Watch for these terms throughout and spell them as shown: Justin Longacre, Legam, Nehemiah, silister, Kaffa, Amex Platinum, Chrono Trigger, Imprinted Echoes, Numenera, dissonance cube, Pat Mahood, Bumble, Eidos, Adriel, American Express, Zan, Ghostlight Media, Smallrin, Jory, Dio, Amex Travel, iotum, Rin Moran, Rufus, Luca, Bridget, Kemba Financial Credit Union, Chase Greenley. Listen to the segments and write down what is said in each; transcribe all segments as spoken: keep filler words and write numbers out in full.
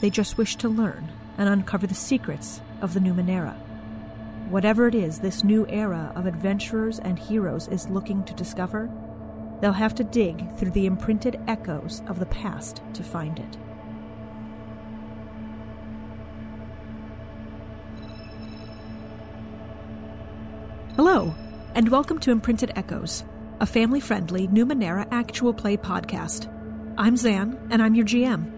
they just wish to learn and uncover the secrets of the Numenera. Whatever it is this new era of adventurers and heroes is looking to discover, they'll have to dig through the imprinted echoes of the past to find it. Hello, and welcome to Imprinted Echoes, a family-friendly Numenera actual play podcast. I'm Zan, and I'm your G M.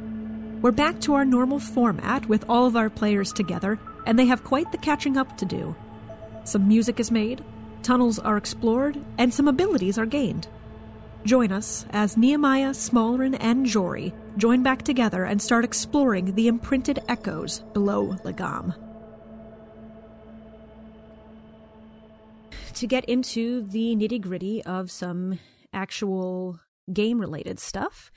We're back to our normal format with all of our players together, and they have quite the catching up to do. Some music is made, tunnels are explored, and some abilities are gained. Join us as Nehemiah, Smallrin, and Jory join back together and start exploring the imprinted echoes below Legam. To get into the nitty-gritty of some actual game-related stuff,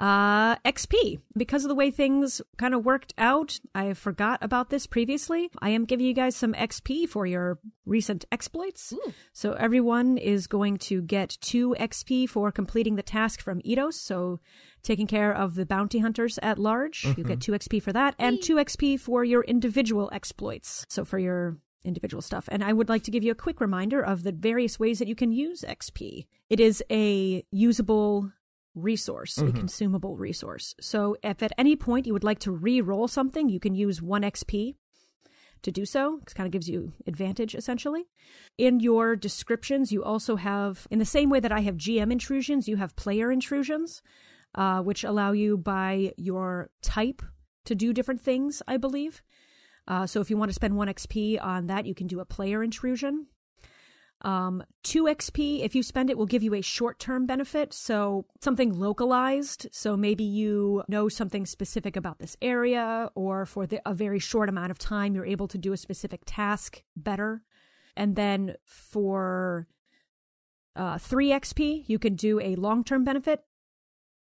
uh, X P. Because of the way things kind of worked out, I forgot about this previously. I am giving you guys some X P for your recent exploits. Ooh. So everyone is going to get two X P for completing the task from Eidos, so taking care of the bounty hunters at large. Mm-hmm. You get two X P for that, and two X P for your individual exploits, so for your individual stuff. And I would like to give you a quick reminder of the various ways that you can use X P. It is a usable resource, mm-hmm. a consumable resource. So if at any point you would like to re-roll something, you can use one X P to do so. It kind of gives you advantage, essentially. In your descriptions, you also have, in the same way that I have G M intrusions, you have player intrusions, uh, which allow you by your type to do different things, I believe. Uh, so if you want to spend one X P on that, you can do a player intrusion. Um, two X P, if you spend it, will give you a short-term benefit, so something localized. So maybe you know something specific about this area, or for the, a very short amount of time, you're able to do a specific task better. And then for uh, three X P, you can do a long-term benefit.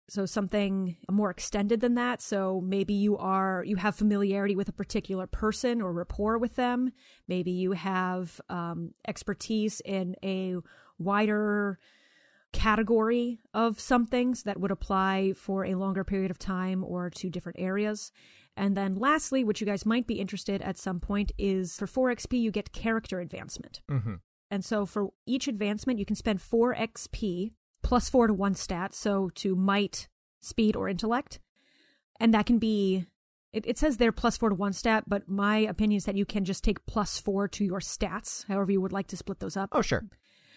So something more extended than that. So maybe you are you have familiarity with a particular person or rapport with them. Maybe you have um, expertise in a wider category of some things that would apply for a longer period of time or to different areas. And then lastly, which you guys might be interested at some point, is for four X P, you get character advancement. Mm-hmm. And so for each advancement, you can spend four X P plus four to one stat, so to might, speed, or intellect. And that can be, it, it says there plus four to one stat, but my opinion is that you can just take plus four to your stats, however you would like to split those up. Oh, sure.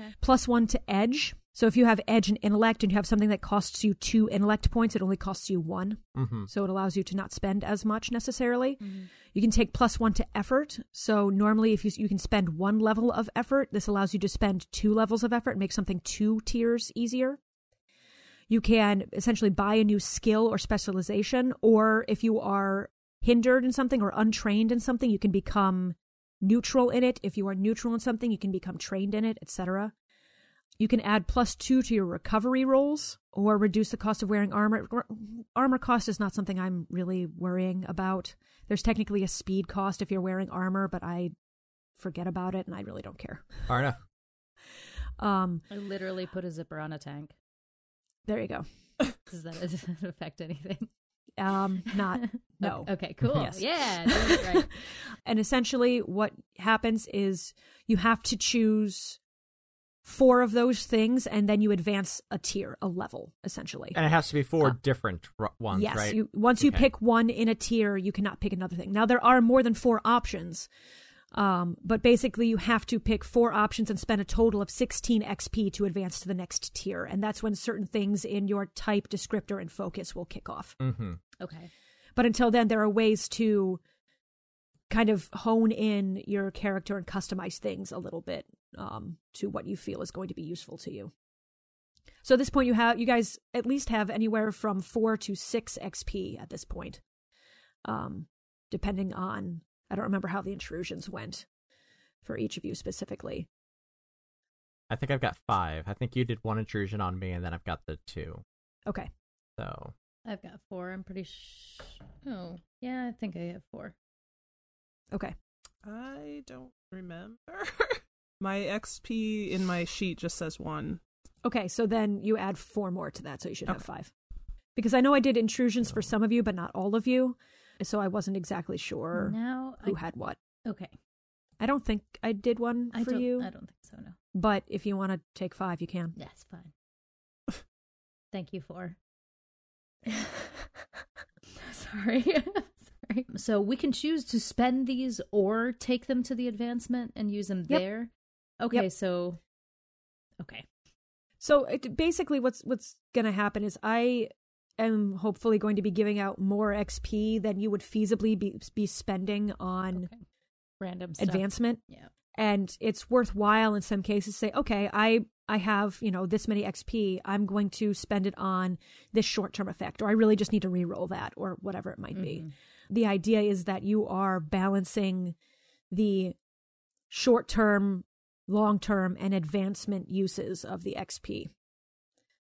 Okay. Plus one to edge. So if you have edge and intellect and you have something that costs you two intellect points, it only costs you one. Mm-hmm. So it allows you to not spend as much necessarily. Mm-hmm. You can take plus one to effort. So normally if you you can spend one level of effort, this allows you to spend two levels of effort and make something two tiers easier. You can essentially buy a new skill or specialization, or if you are hindered in something or untrained in something, you can become neutral in it. If you are neutral in something, you can become trained in it, et cetera. You can add plus two to your recovery rolls or reduce the cost of wearing armor. Armor cost is not something I'm really worrying about. There's technically a speed cost if you're wearing armor, but I forget about it and I really don't care. Fair enough. Um, I literally put a zipper on a tank. There you go. Does that, does that affect anything? Um, not, no. Okay, cool. Yes. Yeah. That's right. And essentially what happens is you have to choose four of those things, and then you advance a tier, a level, essentially. And it has to be four uh, different r- ones, yes, right? Yes. You, once you okay. pick one in a tier, you cannot pick another thing. Now, there are more than four options, um, but basically you have to pick four options and spend a total of sixteen X P to advance to the next tier, and that's when certain things in your type, descriptor, and focus will kick off. Mm-hmm. Okay. But until then, there are ways to kind of hone in your character and customize things a little bit um, to what you feel is going to be useful to you. So at this point, you have you guys at least have anywhere from four to six X P at this point. Um, depending on, I don't remember how the intrusions went for each of you specifically. I think I've got five. I think you did one intrusion on me, and then I've got the two. Okay. So I've got four. I'm pretty sure. Sh- oh, yeah, I think I have four. Okay. I don't remember. My X P in my sheet just says one. Okay, so then you add four more to that, so you should okay. have five. Because I know I did intrusions for some of you, but not all of you, so I wasn't exactly sure now who I... had what. Okay. I don't think I did one I for don't, you. I don't think so, no. But if you want to take five, you can. That's fine. Thank you for... Sorry. Sorry. So we can choose to spend these or take them to the advancement and use them yep. there. Okay, yep. so... Okay. So it, basically what's what's going to happen is I am hopefully going to be giving out more X P than you would feasibly be, be spending on... Okay. Random stuff. Advancement. Yeah. And it's worthwhile in some cases to say, okay, I, I have, you know, this many X P. I'm going to spend it on this short-term effect, or I really just need to re-roll that, or whatever it might mm-hmm. be. The idea is that you are balancing the short-term, long-term, and advancement uses of the X P.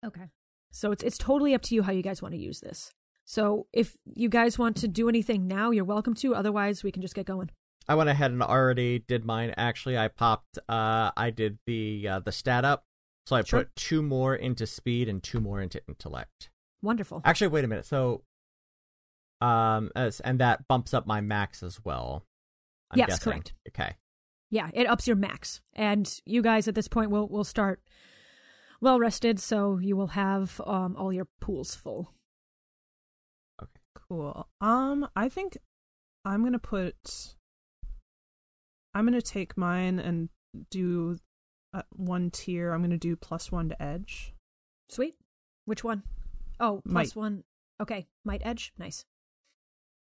Okay. So it's it's totally up to you how you guys want to use this. So if you guys want to do anything now, you're welcome to. Otherwise, we can just get going. I went ahead and already did mine. Actually, I popped, uh, I did the uh, the stat up, so I sure. put two more into speed and two more into intellect. Wonderful. Actually, wait a minute. So, um, and that bumps up my max as well. I'm yes, guessing. Correct. Okay. Yeah, it ups your max. And you guys at this point will will start well rested, so you will have um all your pools full. Okay. Cool. Um, I think I'm going to put... I'm going to take mine and do uh, one tier. I'm going to do plus one to edge. Sweet. Which one? Oh, plus might. one. Okay. Might edge. Nice.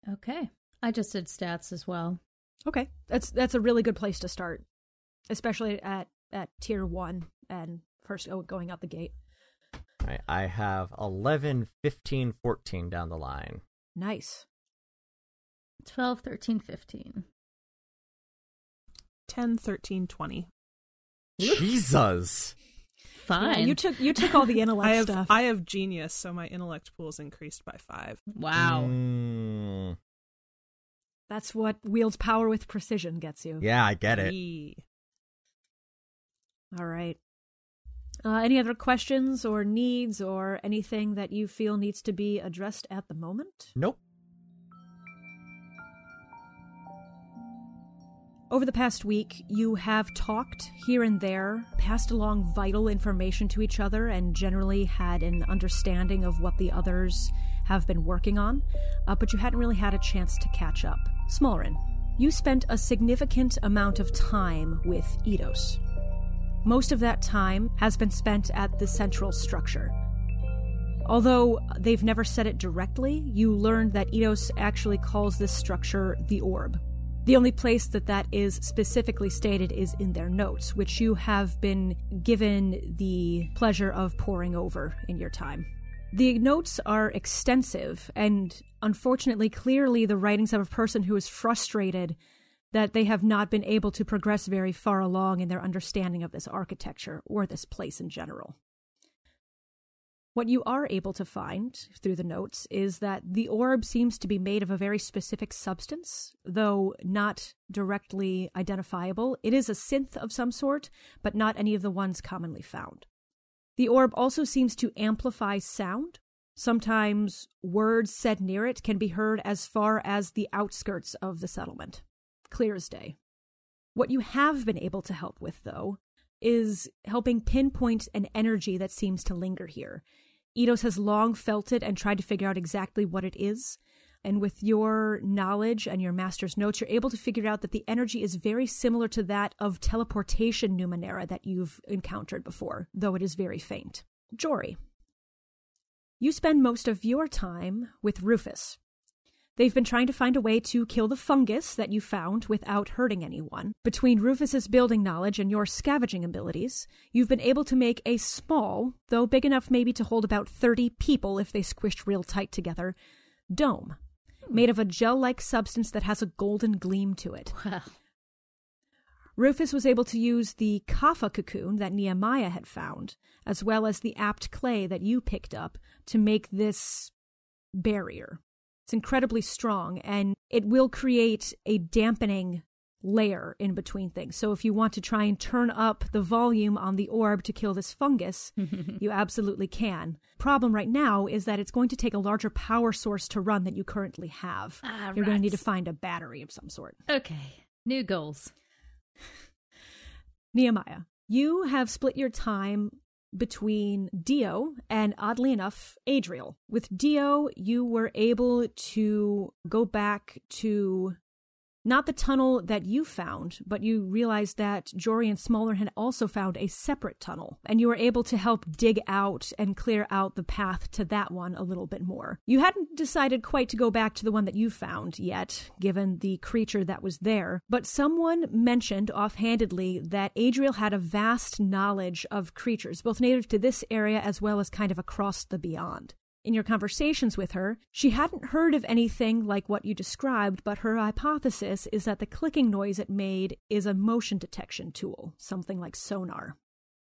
Okay. I just did stats as well. Okay. That's that's a really good place to start, especially at, at tier one and first going out the gate. All right. I have eleven, fifteen, fourteen down the line. Nice. twelve, thirteen, fifteen. ten, thirteen, twenty. Jesus. Fine. Yeah, you took you took all the intellect I have, stuff. I have genius, so my intellect pool's increased by five. Wow. Mm. That's what wields power with precision gets you. Yeah, I get it. Eee. All right. Uh, any other questions or needs or anything that you feel needs to be addressed at the moment? Nope. Over the past week, you have talked here and there, passed along vital information to each other, and generally had an understanding of what the others have been working on, uh, but you hadn't really had a chance to catch up. Smallrin, you spent a significant amount of time with Eidos. Most of that time has been spent at the central structure. Although they've never said it directly, you learned that Eidos actually calls this structure the Orb. The only place that that is specifically stated is in their notes, which you have been given the pleasure of poring over in your time. The notes are extensive, and unfortunately, clearly the writings of a person who is frustrated that they have not been able to progress very far along in their understanding of this architecture or this place in general. What you are able to find through the notes is that the orb seems to be made of a very specific substance, though not directly identifiable. It is a synth of some sort, but not any of the ones commonly found. The orb also seems to amplify sound. Sometimes words said near it can be heard as far as the outskirts of the settlement. Clear as day. What you have been able to help with, though, is helping pinpoint an energy that seems to linger here. Eidos has long felt it and tried to figure out exactly what it is. And with your knowledge and your master's notes, you're able to figure out that the energy is very similar to that of teleportation Numenera that you've encountered before, though it is very faint. Jory, you spend most of your time with Rufus. They've been trying to find a way to kill the fungus that you found without hurting anyone. Between Rufus's building knowledge and your scavenging abilities, you've been able to make a small, though big enough maybe to hold about thirty people if they squished real tight together, dome. made of a gel-like substance that has a golden gleam to it. Wow. Rufus was able to use the Kaffa cocoon that Nehemiah had found, as well as the apt clay that you picked up, to make this barrier. It's incredibly strong, and it will create a dampening layer in between things. So if you want to try and turn up the volume on the orb to kill this fungus, you absolutely can. Problem right now is that it's going to take a larger power source to run than you currently have. Ah, You're right. going to need to find a battery of some sort. Okay. New goals. Nehemiah, you have split your time between Dio and, oddly enough, Adriel. With Dio, you were able to go back to not the tunnel that you found, but you realized that Jory and Smallrin had also found a separate tunnel, and you were able to help dig out and clear out the path to that one a little bit more. You hadn't decided quite to go back to the one that you found yet, given the creature that was there, but someone mentioned offhandedly that Adriel had a vast knowledge of creatures, both native to this area as well as kind of across the beyond. In your conversations with her, she hadn't heard of anything like what you described, but her hypothesis is that the clicking noise it made is a motion detection tool, something like sonar.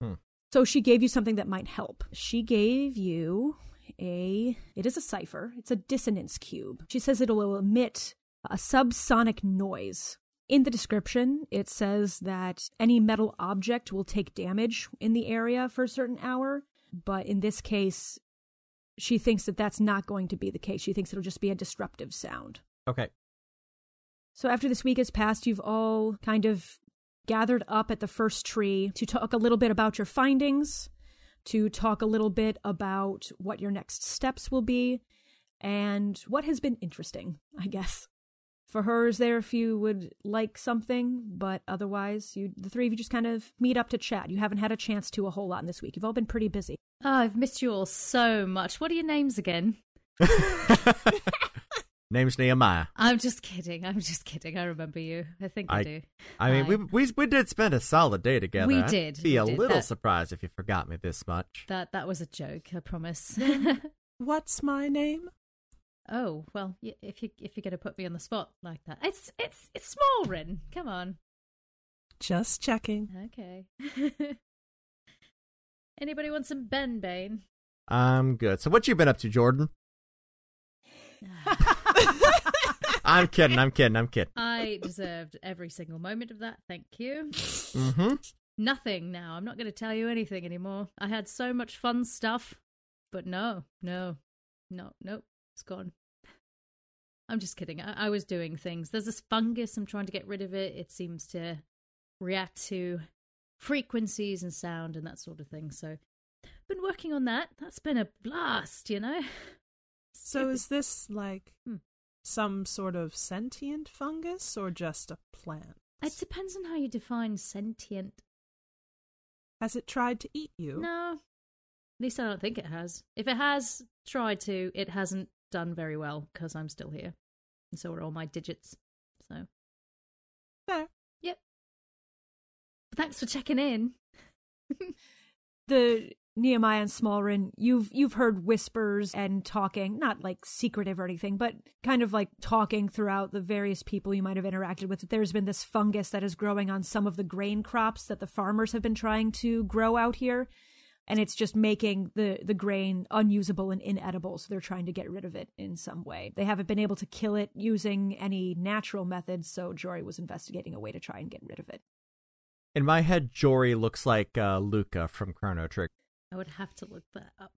Hmm. So she gave you something that might help. She gave you a, it is a cipher, it's a dissonance cube. She says it will emit a subsonic noise. In the description, it says that any metal object will take damage in the area for a certain hour, but in this case, she thinks that that's not going to be the case. She thinks it'll just be a disruptive sound. Okay. So after this week has passed, you've all kind of gathered up at the first tree to talk a little bit about your findings, to talk a little bit about what your next steps will be, and what has been interesting, I guess. For hers there, if you would like something, but otherwise, you the three of you just kind of meet up to chat. You haven't had a chance to a whole lot in this week. You've all been pretty busy. Oh, I've missed you all so much. What are your names again? Name's Nehemiah. I'm just kidding. I'm just kidding. I remember you. I think I, I do. I mean, I... We, we we did spend a solid day together. We did. I'd be we a did. little that... surprised if you forgot me this much. That that was a joke, I promise. What's my name? Oh, well, if you if you're going to put me on the spot like that. It's it's it's Smallrin. Come on. Just checking. Okay. Anybody want some Ben Bane? I'm good. So what you been up to, Jordan? I'm kidding. I'm kidding. I'm kidding. I deserved every single moment of that. Thank you. Mm-hmm. Nothing now. I'm not going to tell you anything anymore. I had so much fun stuff, but no, no, no, nope. It's gone. I'm just kidding. I-, I was doing things. There's this fungus. I'm trying to get rid of it. It seems to react to frequencies and sound and that sort of thing. So I've been working on that. That's been a blast, you know? So is this like hmm. some sort of sentient fungus or just a plant? It depends on how you define sentient. Has it tried to eat you? No. At least I don't think it has. If it has tried to, it hasn't done very well because I'm still here, and so are all my digits. So fair. Yep. But thanks for checking in. The Nehemiah and Smallrin, you've you've heard whispers and talking, not like secretive or anything, but kind of like talking throughout the various people you might have interacted with. There's been this fungus that is growing on some of the grain crops that the farmers have been trying to grow out here. And it's just making the, the grain unusable and inedible, so they're trying to get rid of it in some way. They haven't been able to kill it using any natural methods, so Jory was investigating a way to try and get rid of it. In my head, Jory looks like uh, Luca from Chrono Trigger. I would have to look that up.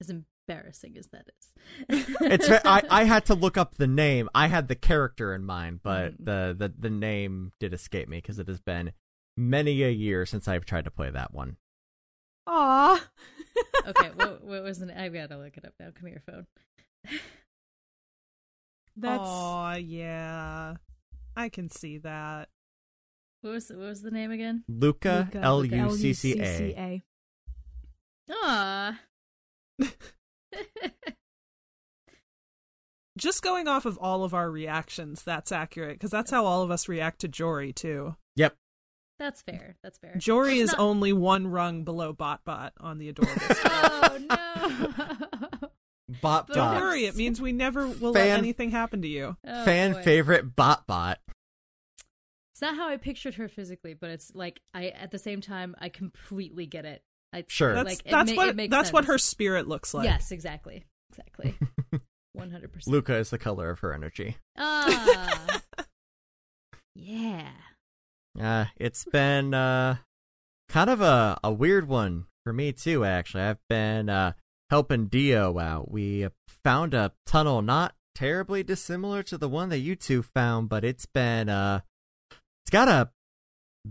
As embarrassing as that is. it's I, I had to look up the name. I had the character in mind, but mm. the, the, the name did escape me because it has been many a year since I've tried to play that one. Aw. Okay, what, what was an? I've got to look it up now. Come here, phone. That's. Aw, yeah. I can see that. What was, what was the name again? Luca, Luca L U C C A. Aw. Just going off of all of our reactions, that's accurate, because that's how all of us react to Jory, too. Yep. That's fair. That's fair. Jory That's is not... only one rung below Bot Bot on the adorable. Oh, no. Bot Bot. Don't worry, it means we never will fan, let anything happen to you. Oh, fan boy. Favorite Bot Bot. It's not how I pictured her physically, but it's like, I at the same time, I completely get it. I, sure. That's, like, that's, it ma- what, it that's what her spirit looks like. Yes, exactly. Exactly. one hundred percent. Luca is the color of her energy. Ah. Uh, yeah. Uh, it's been uh, kind of a, a weird one for me, too, actually. I've been uh, helping Dio out. We found a tunnel not terribly dissimilar to the one that you two found, but it's been, uh, it's got a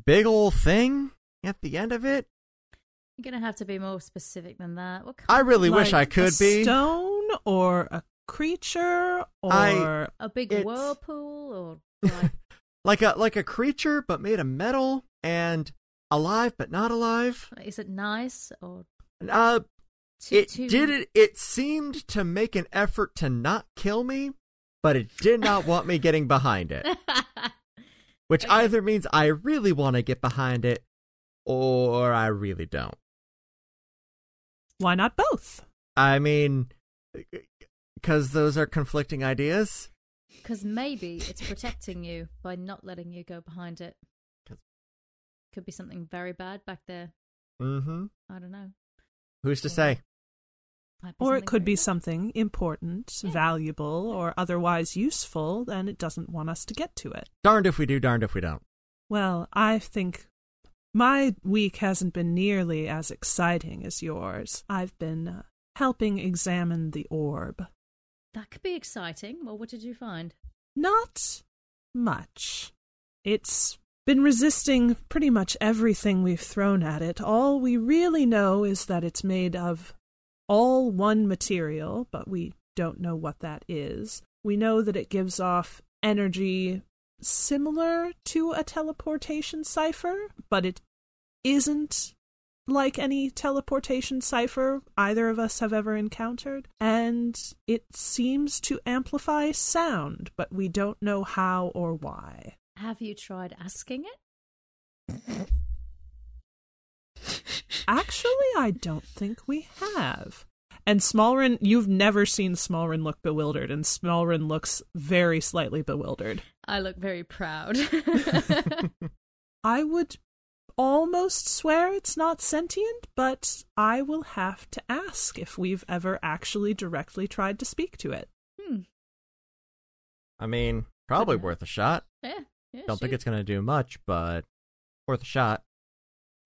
big old thing at the end of it. You're going to have to be more specific than that. What kind I really of, wish like, I could a be. A stone or a creature or I, a big it's... whirlpool or... Like... Like a like a creature, but made of metal, and alive, but not alive. Is it nice or? Uh, too, it too... did it. It seemed to make an effort to not kill me, but it did not want me getting behind it. Which okay. either means I really want to get behind it, or I really don't. Why not both? I mean, because those are conflicting ideas. Because maybe it's protecting you by not letting you go behind it. Could be something very bad back there. Mm-hmm. I don't know. Who's to or, say? Or it could be bad. Something important, yeah. valuable, or otherwise useful, and it doesn't want us to get to it. Darned if we do, darned if we don't. Well, I think my week hasn't been nearly as exciting as yours. I've been helping examine the orb. That could be exciting. Well, what did you find? Not much. It's been resisting pretty much everything we've thrown at it. All we really know is that it's made of all one material, but we don't know what that is. We know that it gives off energy similar to a teleportation cipher, but it isn't like any teleportation cipher either of us have ever encountered, and it seems to amplify sound, but we don't know how or why. Have you tried asking it? Actually, I don't think we have. And Smallrin, you've never seen Smallrin look bewildered, and Smallrin looks very slightly bewildered. I look very proud. I would almost swear it's not sentient, but I will have to ask if we've ever actually directly tried to speak to it. Hmm. I mean, probably yeah. worth a shot. Yeah, yeah Don't shoot. think it's going to do much, but worth a shot.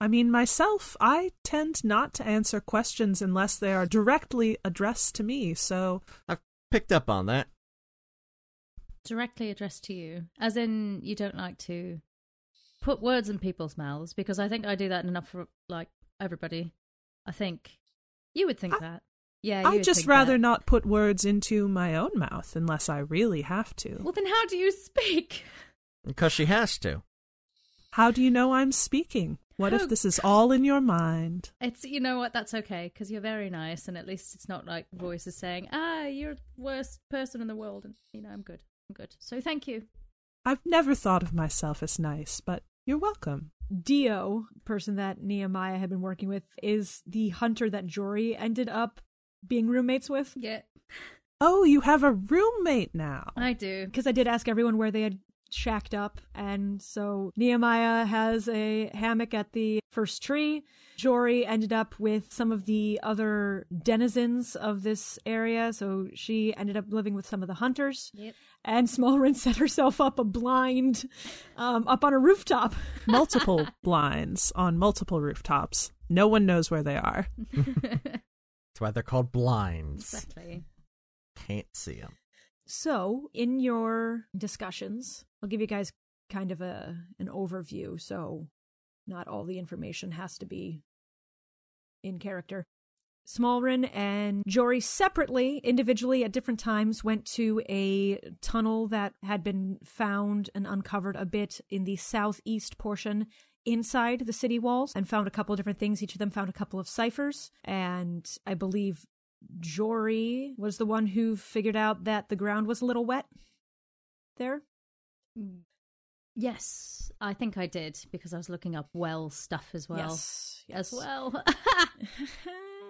I mean, myself, I tend not to answer questions unless they are directly addressed to me, so... I've picked up on that. Directly addressed to you. As in, you don't like to... put words in people's mouths, because I think I do that enough for, like, everybody. I think. You would think I, that. Yeah, you I would just think rather that. Not put words into my own mouth unless I really have to. Well, then how do you speak? Because she has to. How do you know I'm speaking? What oh, if this is all in your mind? It's, you know what, that's okay, because you're very nice, and at least it's not like voices saying, ah, you're the worst person in the world, and, you know, I'm good. I'm good. So thank you. I've never thought of myself as nice, but you're welcome. Dio, person that Nehemiah had been working with, is the hunter that Jory ended up being roommates with. Yeah. Oh, you have a roommate now. I do. Because I did ask everyone where they had shacked up, and so Nehemiah has a hammock at the first tree. Jory ended up with some of the other denizens of this area, so she ended up living with some of the hunters. Yep. And Smallrin set herself up a blind um, up on a rooftop. Multiple blinds on multiple rooftops. No one knows where they are. That's why they're called blinds. Exactly. Can't see them. So in your discussions, I'll give you guys kind of a an overview, so not all the information has to be in character. Smallrin and Jory separately, individually at different times, went to a tunnel that had been found and uncovered a bit in the southeast portion inside the city walls, and found a couple of different things. Each of them found a couple of ciphers, and I believe Jory was the one who figured out that the ground was a little wet there. Yes, I think I did, because I was looking up well stuff as well. Yes, yes. As well.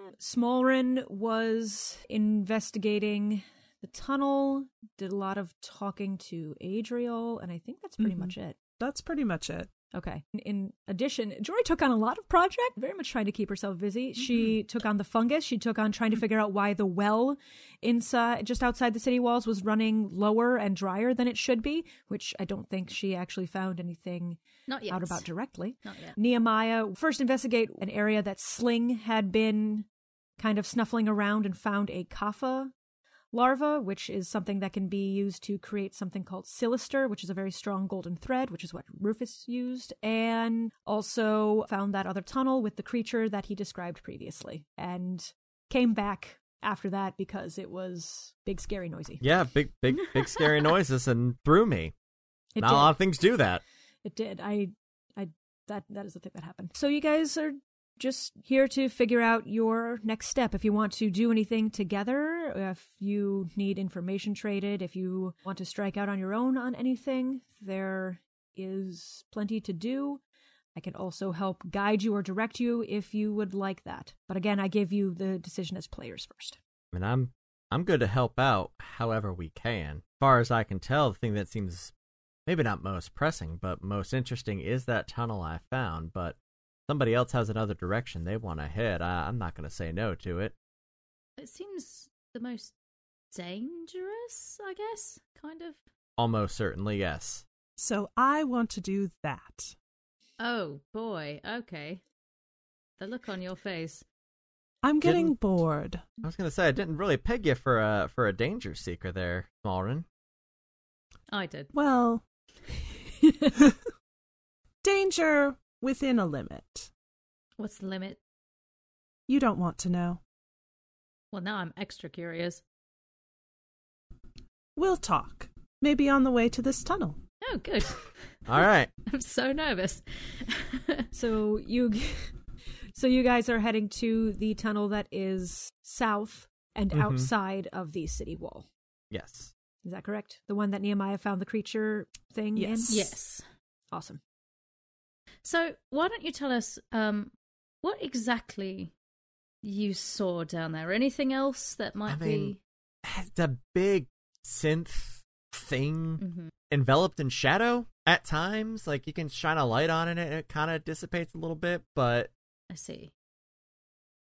Um, Smallrin was investigating the tunnel, did a lot of talking to Adriel, and I think that's pretty mm-hmm. much it. That's pretty much it. Okay. In addition, Jory took on a lot of project, very much trying to keep herself busy. Mm-hmm. She took on the fungus. She took on trying to figure out why the well inside, just outside the city walls was running lower and drier than it should be, which I don't think she actually found anything Not yet. out about directly. Not yet. Nehemiah first investigate an area that Sling had been kind of snuffling around and found a Kaffa larva, which is something that can be used to create something called silister, which is a very strong golden thread, which is what Rufus used, and also found that other tunnel with the creature that he described previously, and came back after that because it was big, scary, noisy. Yeah, big, big, big, scary noises, and threw me. It Not did. A lot of things do that. It did. I, I, that that is the thing that happened. So you guys are just here to figure out your next step. If you want to do anything together, if you need information traded, if you want to strike out on your own on anything, there is plenty to do. I can also help guide you or direct you if you would like that. But again, I give you the decision as players first. I mean, I'm, I'm good to help out however we can. As far as I can tell, the thing that seems maybe not most pressing, but most interesting is that tunnel I found, but somebody else has another direction they want to head. I, I'm not going to say no to it. It seems the most dangerous, I guess, kind of. Almost certainly, yes. So I want to do that. Oh, boy. Okay. The look on your face. I'm getting didn't, bored. I was going to say, I didn't really peg you for a, for a danger seeker there, Smallrin. I did. Well, danger... within a limit. What's the limit? You don't want to know. Well, now I'm extra curious. We'll talk. Maybe on the way to this tunnel. Oh, good. All right. I'm so nervous. So you, so you guys are heading to the tunnel that is south and mm-hmm. outside of the city wall. Yes. Is that correct? The one that Nehemiah found the creature thing yes. in? Yes. Awesome. So why don't you tell us um, what exactly you saw down there? Anything else that might I mean, be... The big synth thing mm-hmm. enveloped in shadow at times. Like, you can shine a light on it and it kind of dissipates a little bit, but... I see.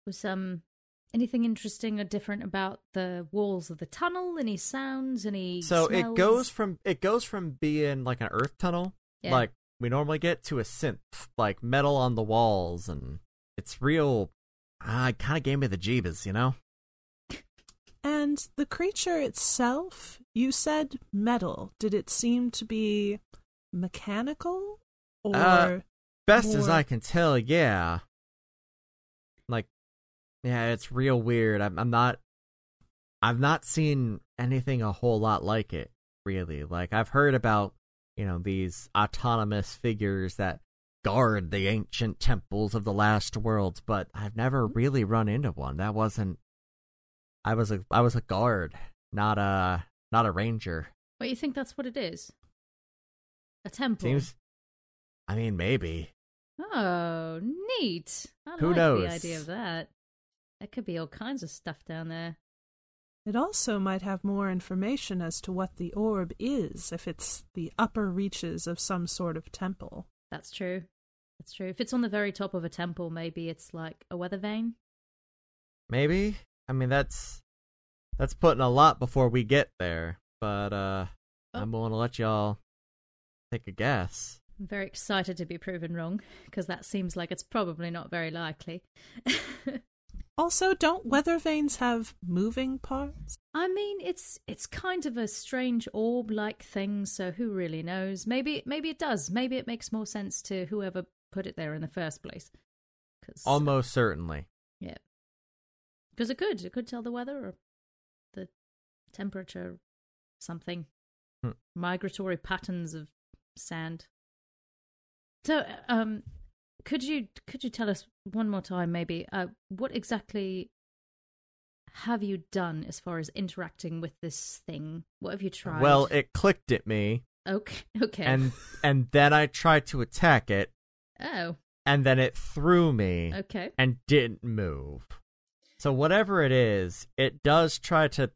Was um, anything interesting or different about the walls of the tunnel? Any sounds? Any So smells? it goes from it goes from being like an earth tunnel, yeah. like... we normally get to a synth, like metal on the walls, and it's real, uh, it kind of gave me the jeebus, you know? And the creature itself, you said metal. Did it seem to be mechanical? Or uh, best more... as I can tell, yeah. Like, yeah, it's real weird. I'm, I'm not, I've not seen anything a whole lot like it, really. Like, I've heard about you know, these autonomous figures that guard the ancient temples of the last worlds, but I've never really run into one. That wasn't... I was a, I was a guard, not a not a ranger. Well, you think that's what it is? A temple? Seems, I mean, maybe. Oh, neat. I Who like knows? the idea of that. There could be all kinds of stuff down there. It also might have more information as to what the orb is, if it's the upper reaches of some sort of temple. That's true. That's true. If it's on the very top of a temple, maybe it's like a weather vane? Maybe. I mean, that's that's putting a lot before we get there, but uh, oh. I'm going to let y'all take a guess. I'm very excited to be proven wrong, because that seems like it's probably not very likely. Also, don't weather vanes have moving parts? I mean, it's it's kind of a strange orb-like thing, so who really knows? Maybe maybe it does. Maybe it makes more sense to whoever put it there in the first place. Cause, Almost certainly. Yeah. Because it could. It could tell the weather or the temperature, something. Hmm. Migratory patterns of sand. So, um... Could you could you tell us one more time, maybe, uh, what exactly have you done as far as interacting with this thing? What have you tried? Well, it clicked at me. Okay. Okay. And and then I tried to attack it. Oh. And then it threw me. Okay. And didn't move. So whatever it is, it does try to,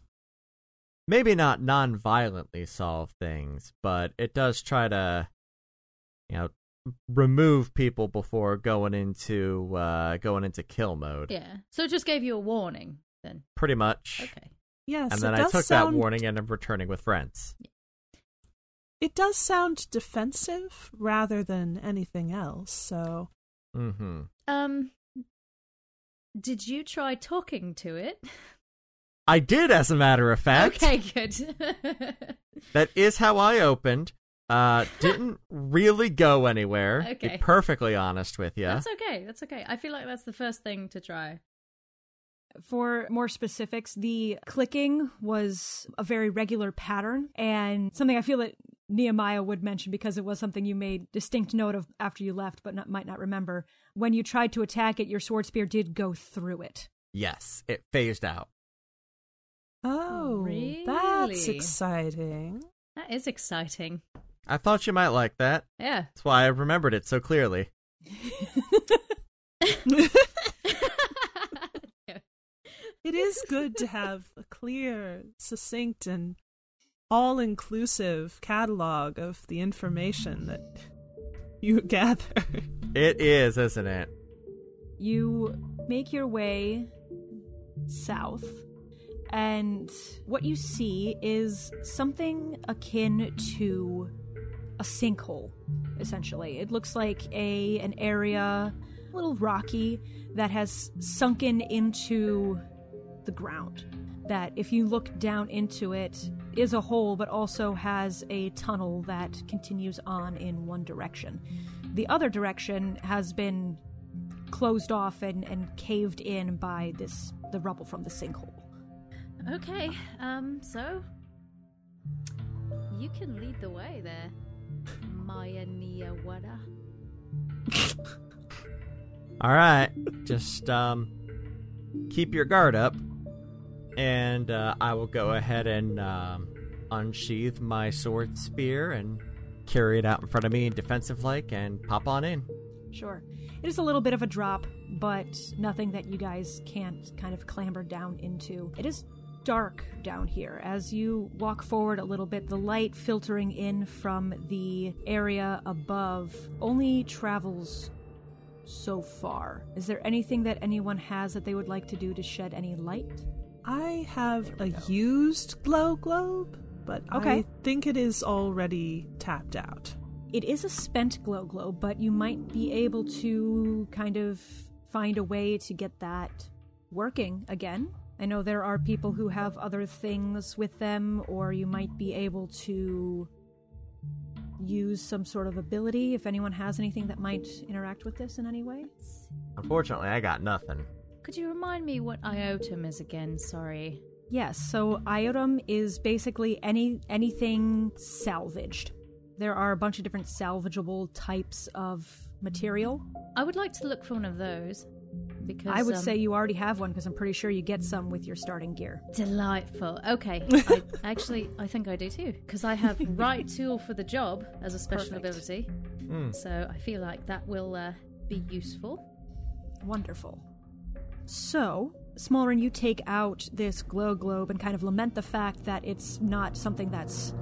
maybe not non-violently solve things, but it does try to, you know, remove people before going into uh, going into kill mode. Yeah. So it just gave you a warning then. Pretty much. Okay. Yes. And then I took sound... that warning and I'm returning with friends. Yeah. It does sound defensive rather than anything else. So. Mm-hmm. Um. Did you try talking to it? I did, as a matter of fact. Okay, good. That is how I opened. Uh, didn't really go anywhere. Okay. Be perfectly honest with you. That's okay. That's okay. I feel like that's the first thing to try. For more specifics, the clicking was a very regular pattern and something I feel that Nehemiah would mention because it was something you made distinct note of after you left, but not, might not remember. When you tried to attack it, your sword spear did go through it. Yes, it phased out. Oh, really? That's exciting. That is exciting. I thought you might like that. Yeah. That's why I remembered it so clearly. It is good to have a clear, succinct, and all-inclusive catalog of the information that you gather. It is, isn't it? You make your way south. And what you see is something akin to a sinkhole, essentially. It looks like a an area, a little rocky, that has sunken into the ground. That if you look down into it, is a hole, but also has a tunnel that continues on in one direction. The other direction has been closed off and, and caved in by this the rubble from the sinkhole. Okay, um, so you can lead the way there, Maya Nia Wada. All right, just um, keep your guard up, and uh, I will go ahead and um, unsheath my sword spear and carry it out in front of me, defensive-like, and pop on in. Sure. It is a little bit of a drop, but nothing that you guys can't kind of clamber down into. It is dark down here. As you walk forward a little bit, the light filtering in from the area above only travels so far. Is there anything that anyone has that they would like to do to shed any light? I have a used glow globe, but okay. I think it is already tapped out. It is a spent glow globe, but you might be able to kind of find a way to get that working again. I know there are people who have other things with them, or you might be able to use some sort of ability if anyone has anything that might interact with this in any way. Unfortunately, I got nothing. Could you remind me what iotum is again? Sorry. Yes, so iotum is basically any anything salvaged. There are a bunch of different salvageable types of material. I would like to look for one of those. Because, I would um, say you already have one because I'm pretty sure you get some with your starting gear. Delightful. Okay. I, actually, I think I do too because I have right tool for the job as a special Perfect. ability. Mm. So I feel like that will uh, be useful. Wonderful. So, Smallrin, you take out this glow globe and kind of lament the fact that it's not something that's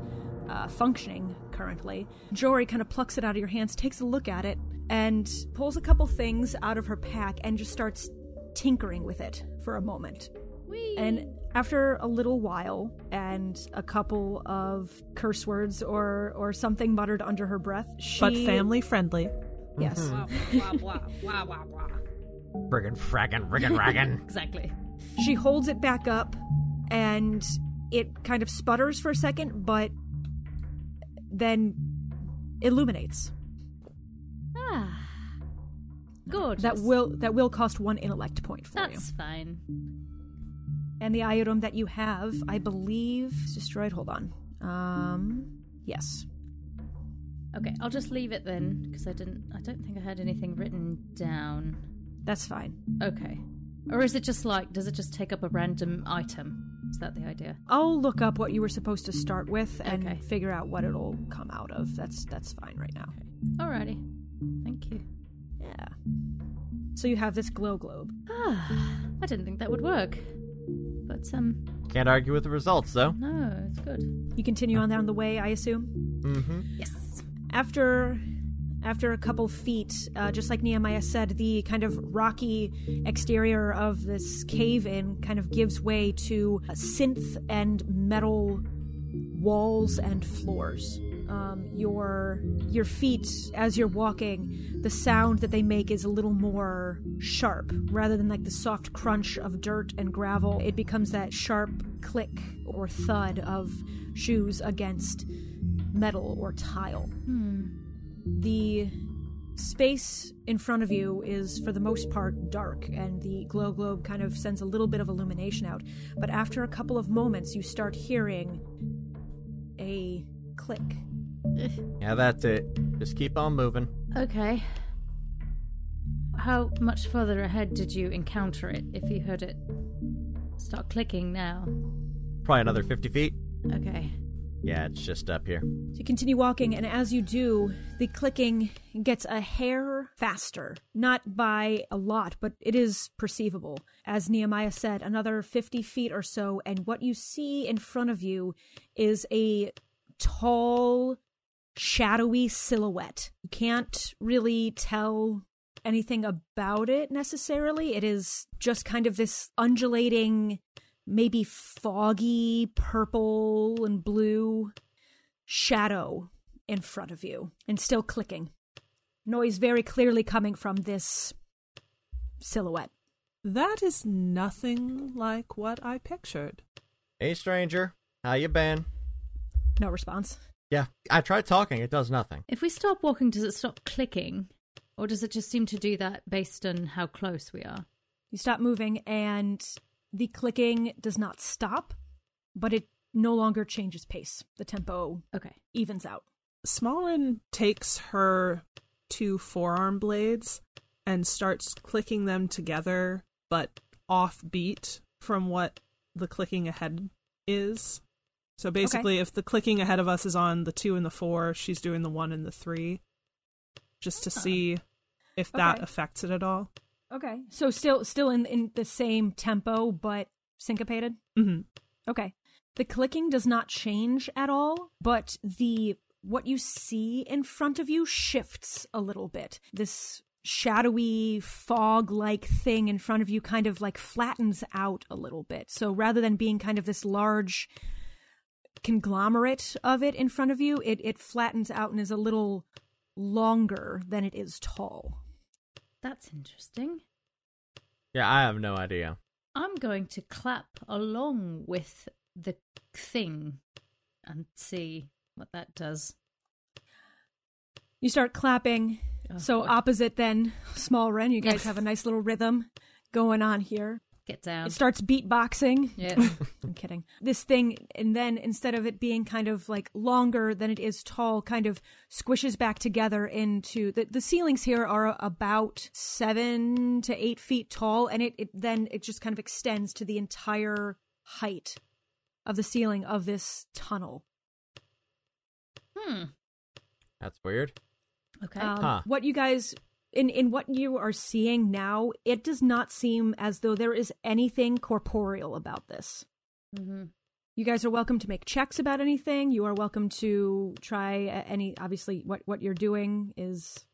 uh, functioning currently. Jory kind of plucks it out of your hands, takes a look at it, and pulls a couple things out of her pack and just starts tinkering with it for a moment. Whee. And after a little while and a couple of curse words or, or something muttered under her breath, she... But family friendly. Yes. Mm-hmm. Blah, blah, blah, blah, blah, blah. Friggin' fraggin' riggin' raggin'. Exactly. She holds it back up and it kind of sputters for a second, but then illuminates. Good. That will that will cost one intellect point for That's you. That's fine. And the iotum that you have, I believe, is destroyed. Hold on. Um, yes. Okay, I'll just leave it then because I didn't. I don't think I had anything written down. That's fine. Okay. Or is it just like? Does it just take up a random item? Is that the idea? I'll look up what you were supposed to start with and okay. figure out what it'll come out of. That's that's fine right now. Okay. Alrighty. Thank you. Yeah. So you have this glow globe. Ah. I didn't think that would work. But, um... can't argue with the results, though. No, it's good. You continue on down the way, I assume? Mm-hmm. Yes. After... After a couple feet, uh, just like Nehemiah said, the kind of rocky exterior of this cave-in kind of gives way to uh, synth and metal walls and floors. Um, your your feet, as you're walking, the sound that they make is a little more sharp. Rather than like the soft crunch of dirt and gravel, it becomes that sharp click or thud of shoes against metal or tile. Hmm. The space in front of you is, for the most part, dark, and the glow globe kind of sends a little bit of illumination out. But after a couple of moments, you start hearing a click. Yeah, that's it. Just keep on moving. Okay. How much further ahead did you encounter it, if you heard it start clicking now? Probably another fifty feet. Okay. Yeah, it's just up here. So you continue walking, and as you do, the clicking gets a hair faster. Not by a lot, but it is perceivable. As Nehemiah said, another fifty feet or so, and what you see in front of you is a tall, shadowy silhouette. You can't really tell anything about it necessarily. It is just kind of this undulating, maybe foggy purple and blue shadow in front of you, and still clicking. Noise very clearly coming from this silhouette. That is nothing like what I pictured. Hey, stranger. How you been? No response. Yeah, I tried talking. It does nothing. If we stop walking, does it stop clicking? Or does it just seem to do that based on how close we are? You stop moving, and the clicking does not stop, but it no longer changes pace. The tempo okay. evens out. Smallrin takes her two forearm blades and starts clicking them together, but offbeat from what the clicking ahead is. So basically, okay. if the clicking ahead of us is on the two and the four, she's doing the one and the three, just to uh-huh. see if that okay. affects it at all. Okay, so still still in, in the same tempo, but syncopated? Mm-hmm. Okay. The clicking does not change at all, but the what you see in front of you shifts a little bit. This shadowy, fog-like thing in front of you kind of like flattens out a little bit. So rather than being kind of this large conglomerate of it in front of you, it, it flattens out and is a little longer than it is tall. That's interesting. Yeah, I have no idea. I'm going to clap along with the thing and see what that does. You start clapping. Oh, so God. Opposite then, Smallrin, you guys have a nice little rhythm going on here. Get down. It starts beatboxing. Yeah. I'm kidding. This thing, and then instead of it being kind of like longer than it is tall, kind of squishes back together into the, the ceilings here are about seven to eight feet tall, and it, it then it just kind of extends to the entire height of the ceiling of this tunnel. Hmm. That's weird. Okay. Um, huh. What you guys... In in what you are seeing now, it does not seem as though there is anything corporeal about this. Mm-hmm. You guys are welcome to make checks about anything. You are welcome to try any... Obviously, what, what you're doing is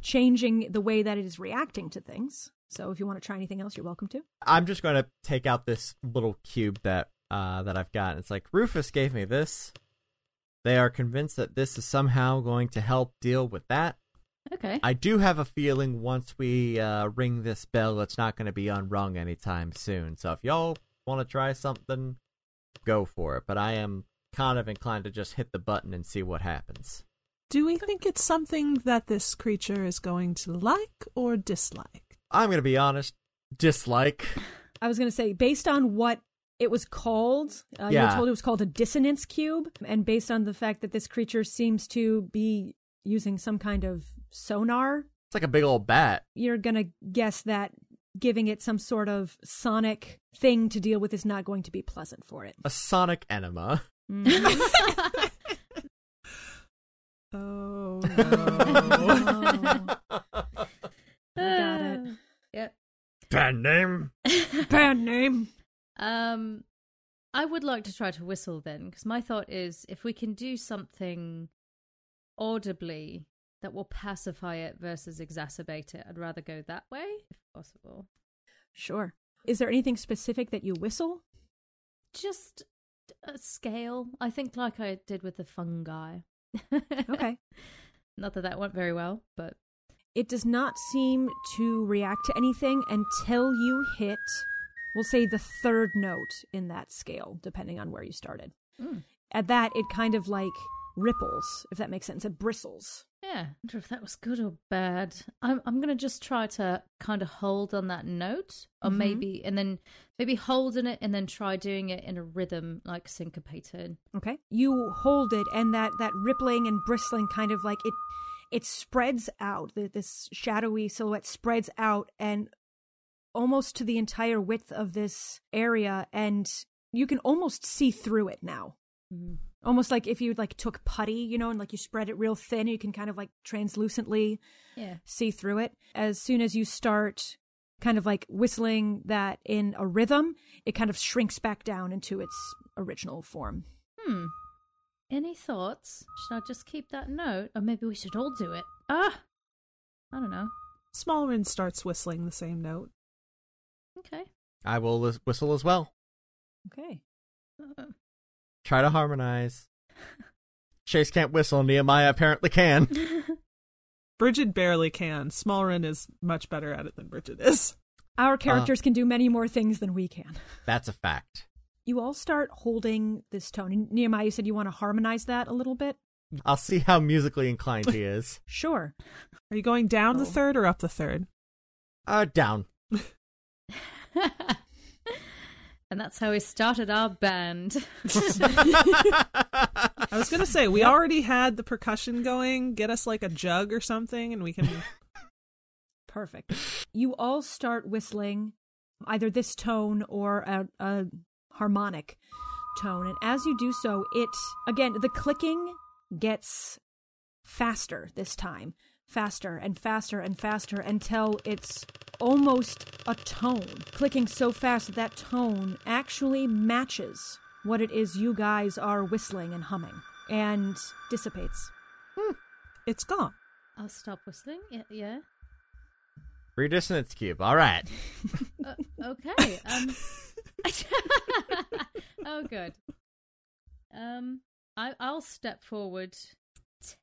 changing the way that it is reacting to things. So if you want to try anything else, you're welcome to. I'm just going to take out this little cube that uh, that I've got. It's like, Rufus gave me this. They are convinced that this is somehow going to help deal with that. Okay. I do have a feeling once we uh, ring this bell, it's not going to be unrung anytime soon. So if y'all want to try something, go for it. But I am kind of inclined to just hit the button and see what happens. Do we think it's something that this creature is going to like or dislike? I'm going to be honest, dislike. I was going to say, based on what it was called, uh, yeah. you were told it was called a dissonance cube. And based on the fact that this creature seems to be using some kind of sonar. It's like a big old bat. You're going to guess that giving it some sort of sonic thing to deal with is not going to be pleasant for it. A sonic enema. Mm-hmm. Oh, no. Oh. Got it. Yep. Bad name. Um, I would like to try to whistle then, because my thought is if we can do something audibly that will pacify it versus exacerbate it, I'd rather go that way if possible. Sure. Is there anything specific that you whistle? Just a scale. I think like I did with the fungi. Okay. Not that that went very well, but... It does not seem to react to anything until you hit, we'll say, the third note in that scale, depending on where you started. Mm. At that, it kind of like ripples, if that makes sense. It bristles. Yeah. I wonder if that was good or bad. I'm I'm going to just try to kind of hold on that note, or mm-hmm. maybe, and then maybe hold in it and then try doing it in a rhythm, like syncopated. Okay. You hold it, and that, that rippling and bristling kind of like it... It spreads out, this shadowy silhouette spreads out and almost to the entire width of this area, and you can almost see through it now. Mm-hmm. Almost like if you like took putty, you know, and like you spread it real thin, you can kind of like translucently yeah. see through it. As soon as you start kind of like whistling that in a rhythm, it kind of shrinks back down into its original form. Hmm. Any thoughts? Should I just keep that note? Or maybe we should all do it. Ah! I don't know. Smallrin starts whistling the same note. Okay. I will whistle as well. Okay. Uh-oh. Try to harmonize. Chase can't whistle. Nehemiah apparently can. Bridget barely can. Smallrin is much better at it than Bridget is. Our characters uh, can do many more things than we can. That's a fact. You all start holding this tone. And Nehemiah, you said you want to harmonize that a little bit? I'll see how musically inclined he is. Sure. Are you going down oh. the third or up the third? Uh, down. And that's how we started our band. I was going to say, we already had the percussion going. Get us like a jug or something and we can... Perfect. You all start whistling either this tone or a... a harmonic tone, and as you do so, it again the clicking gets faster this time, faster and faster and faster until it's almost a tone, clicking so fast that that tone actually matches what it is you guys are whistling and humming, and dissipates. Hmm. It's gone. I'll stop whistling. Yeah. yeah. Free dissonance cube. All right. uh, okay. Um. Oh, good. Um, I, I'll step forward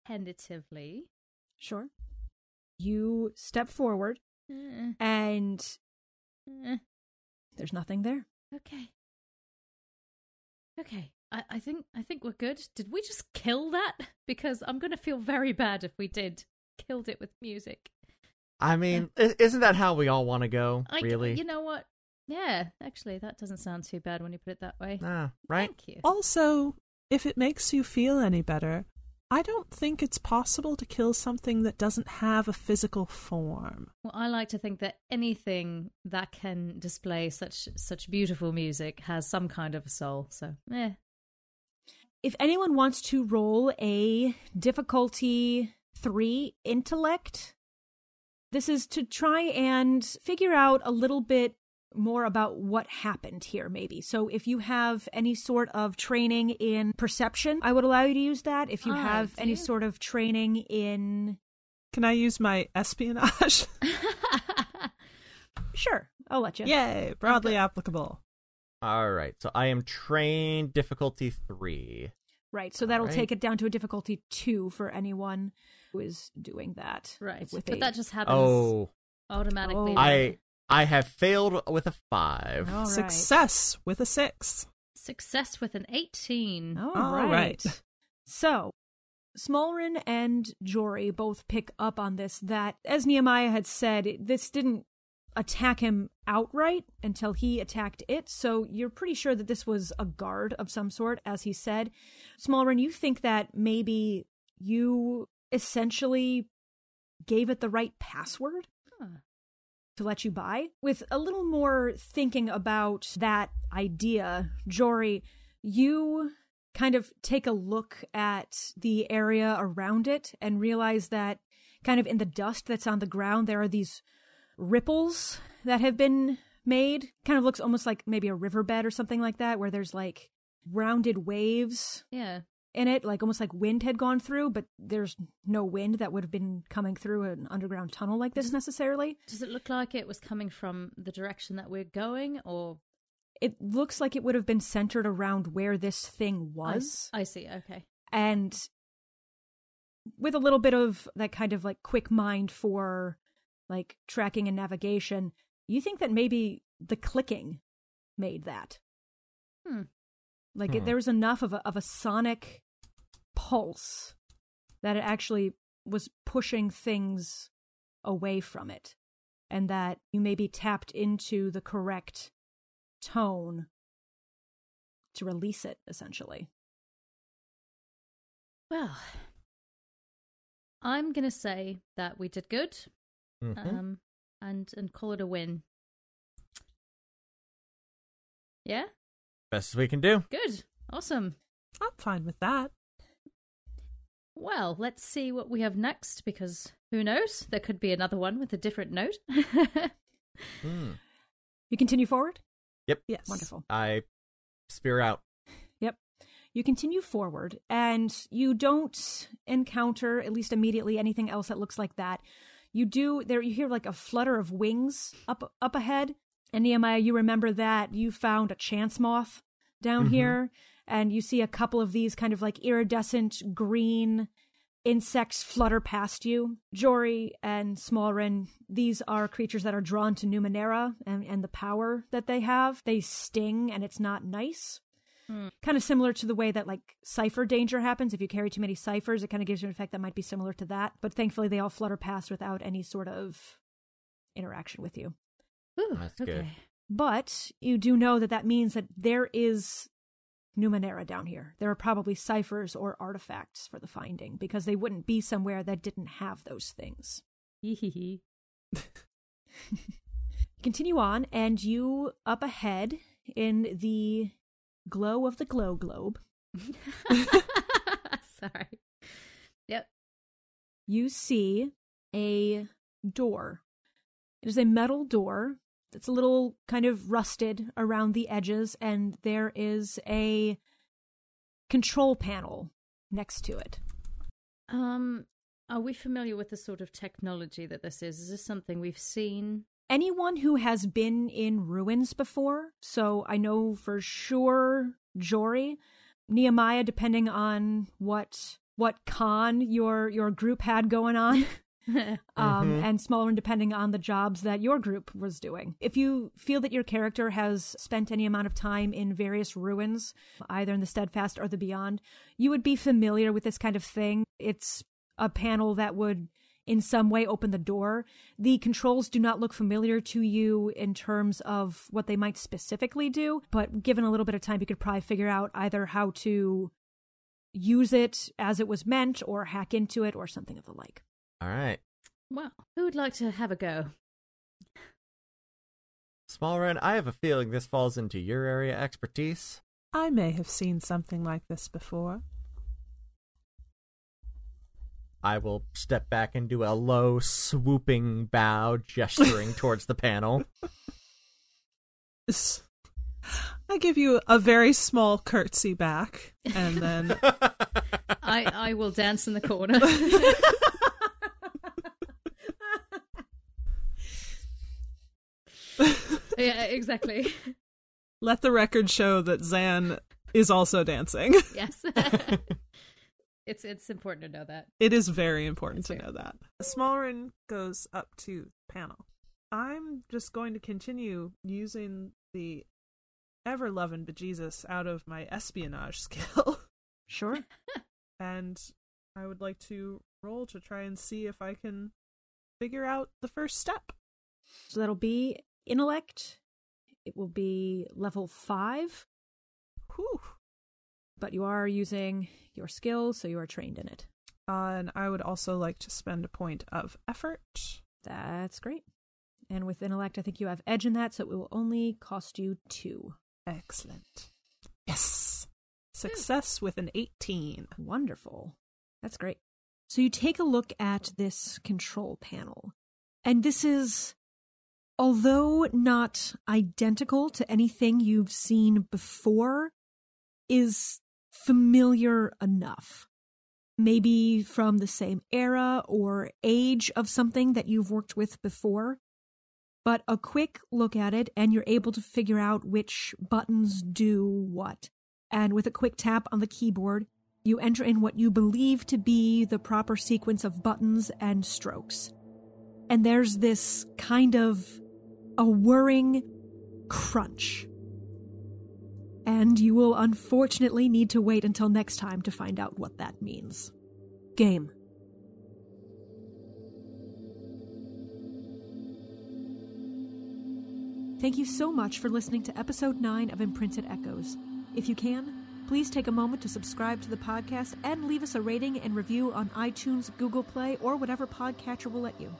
tentatively. Sure. You step forward, uh, and uh, there's nothing there. Okay. Okay. I, I think I think we're good. Did we just kill that? Because I'm gonna feel very bad if we did. Killed it with music. I mean, yeah. Isn't that how we all want to go? I, really? You know what? Yeah, actually, that doesn't sound too bad when you put it that way. Ah, right. Thank you. Also, if it makes you feel any better, I don't think it's possible to kill something that doesn't have a physical form. Well, I like to think that anything that can display such such beautiful music has some kind of a soul, so, eh. If anyone wants to roll a difficulty three intellect, this is to try and figure out a little bit more about what happened here, maybe. So if you have any sort of training in perception, I would allow you to use that. If you I have do. any sort of training in... Can I use my espionage? Sure. I'll let you. Yay. Broadly okay. applicable. All right. So I am trained difficulty three. Right. So that'll right. take it down to a difficulty two for anyone who is doing that. Right. But a... that just happens oh. automatically. Oh. I... I have failed with a five. Right. Success with a six. Success with an eighteen. All, All right. right. So, Smallrin and Jory both pick up on this, that, as Nehemiah had said, it, this didn't attack him outright until he attacked it. So you're pretty sure that this was a guard of some sort, as he said. Smallrin, you think that maybe you essentially gave it the right password? Huh. To let you by. With a little more thinking about that idea, Jory, you kind of take a look at the area around it and realize that kind of in the dust that's on the ground, there are these ripples that have been made. Kind of looks almost like maybe a riverbed or something like that, where there's like rounded waves yeah. in it, like almost like wind had gone through, but there's no wind that would have been coming through an underground tunnel like this necessarily. Does it look like it was coming from the direction that we're going, or...? It looks like it would have been centered around where this thing was. I, I see, okay. And with a little bit of that kind of like quick mind for like tracking and navigation, you think that maybe the clicking made that. Hmm. Like hmm. it, there was enough of a, of a sonic pulse that it actually was pushing things away from it, and that you maybe tapped into the correct tone to release it, essentially. Well, I'm going to say that we did good mm-hmm. um, and, and call it a win. Yeah? Best we can do. Good. Awesome. I'm fine with that. Well, let's see what we have next, because who knows? There could be another one with a different note. mm. You continue forward? Yep. Yes. Wonderful. I spear out. Yep. You continue forward, and you don't encounter, at least immediately, anything else that looks like that. You do, there. You hear like a flutter of wings up up ahead. And Nehemiah, you remember that you found a chance moth down mm-hmm. here, and you see a couple of these kind of like iridescent green insects flutter past you. Jory and Smallrin, these are creatures that are drawn to Numenera and, and the power that they have. They sting, and it's not nice. Mm. Kind of similar to the way that like cipher danger happens. If you carry too many ciphers, it kind of gives you an effect that might be similar to that. But thankfully, they all flutter past without any sort of interaction with you. Ooh, that's okay. Good. But you do know that that means that there is Numenera down here. There are probably ciphers or artifacts for the finding, because they wouldn't be somewhere that didn't have those things. Hee Continue on, and you up ahead in the glow of the glow globe. Sorry. Yep. You see a door. It is a metal door that's a little kind of rusted around the edges, and there is a control panel next to it. Um, are we familiar with the sort of technology that this is? Is this something we've seen? Anyone who has been in ruins before, so I know for sure Jory, Nehemiah, depending on what what con your your group had going on. um, mm-hmm. and smaller, and depending on the jobs that your group was doing. If you feel that your character has spent any amount of time in various ruins, either in the Steadfast or the Beyond, you would be familiar with this kind of thing. It's a panel that would in some way open the door. The controls do not look familiar to you in terms of what they might specifically do, but given a little bit of time, you could probably figure out either how to use it as it was meant or hack into it or something of the like. All right. Well, who would like to have a go? Smallrin, I have a feeling this falls into your area of expertise. I may have seen something like this before. I will step back and do a low, swooping bow, gesturing towards the panel. I give you a very small curtsy back, and then... I, I will dance in the corner. Yeah, exactly. Let the record show that Zan is also dancing. Yes. it's it's important to know that. It is very important it's to very... know that. Smallrin goes up to the panel. I'm just going to continue using the ever-loving bejesus out of my espionage skill. Sure. And I would like to roll to try and see if I can figure out the first step. So that'll be... Intellect, it will be level five. Whew. But you are using your skills, so you are trained in it. Uh, and I would also like to spend a point of effort. That's great. And with intellect, I think you have edge in that, so it will only cost you two. Excellent. Yes. Success with an eighteen. Wonderful. That's great. So you take a look at this control panel, and this is although not identical to anything you've seen before, is familiar enough. Maybe from the same era or age of something that you've worked with before. But a quick look at it, and you're able to figure out which buttons do what. And with a quick tap on the keyboard, you enter in what you believe to be the proper sequence of buttons and strokes. And there's this kind of a whirring crunch. And you will unfortunately need to wait until next time to find out what that means. Game. Thank you so much for listening to Episode nine of Imprinted Echoes. If you can, please take a moment to subscribe to the podcast and leave us a rating and review on iTunes, Google Play, or whatever podcatcher will let you.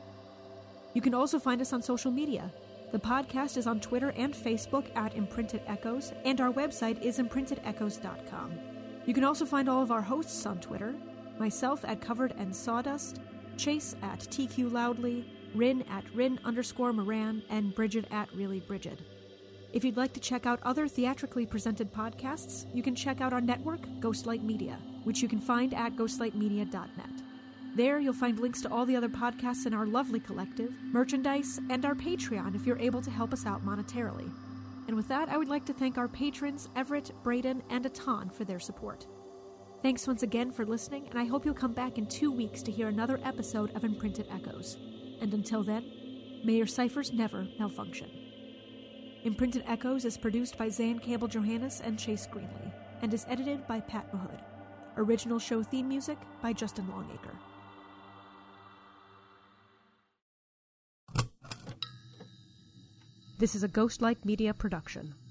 You can also find us on social media. The podcast is on Twitter and Facebook at Imprinted Echoes, and our website is imprinted echoes dot com. You can also find all of our hosts on Twitter, myself at Covered and Sawdust, Chase at T Q Loudly, Rin at Rin underscore Moran, and Bridget at Really Bridget. If you'd like to check out other theatrically presented podcasts, you can check out our network, Ghostlight Media, which you can find at ghostlight media dot net. There, you'll find links to all the other podcasts in our lovely collective, merchandise, and our Patreon if you're able to help us out monetarily. And with that, I would like to thank our patrons, Everett, Braden, and Atan for their support. Thanks once again for listening, and I hope you'll come back in two weeks to hear another episode of Imprinted Echoes. And until then, may your ciphers never malfunction. Imprinted Echoes is produced by Zan Campbell Johannes and Chase Greenley, and is edited by Pat Mahood. Original show theme music by Justin Longacre. This is a Ghostlight Media production.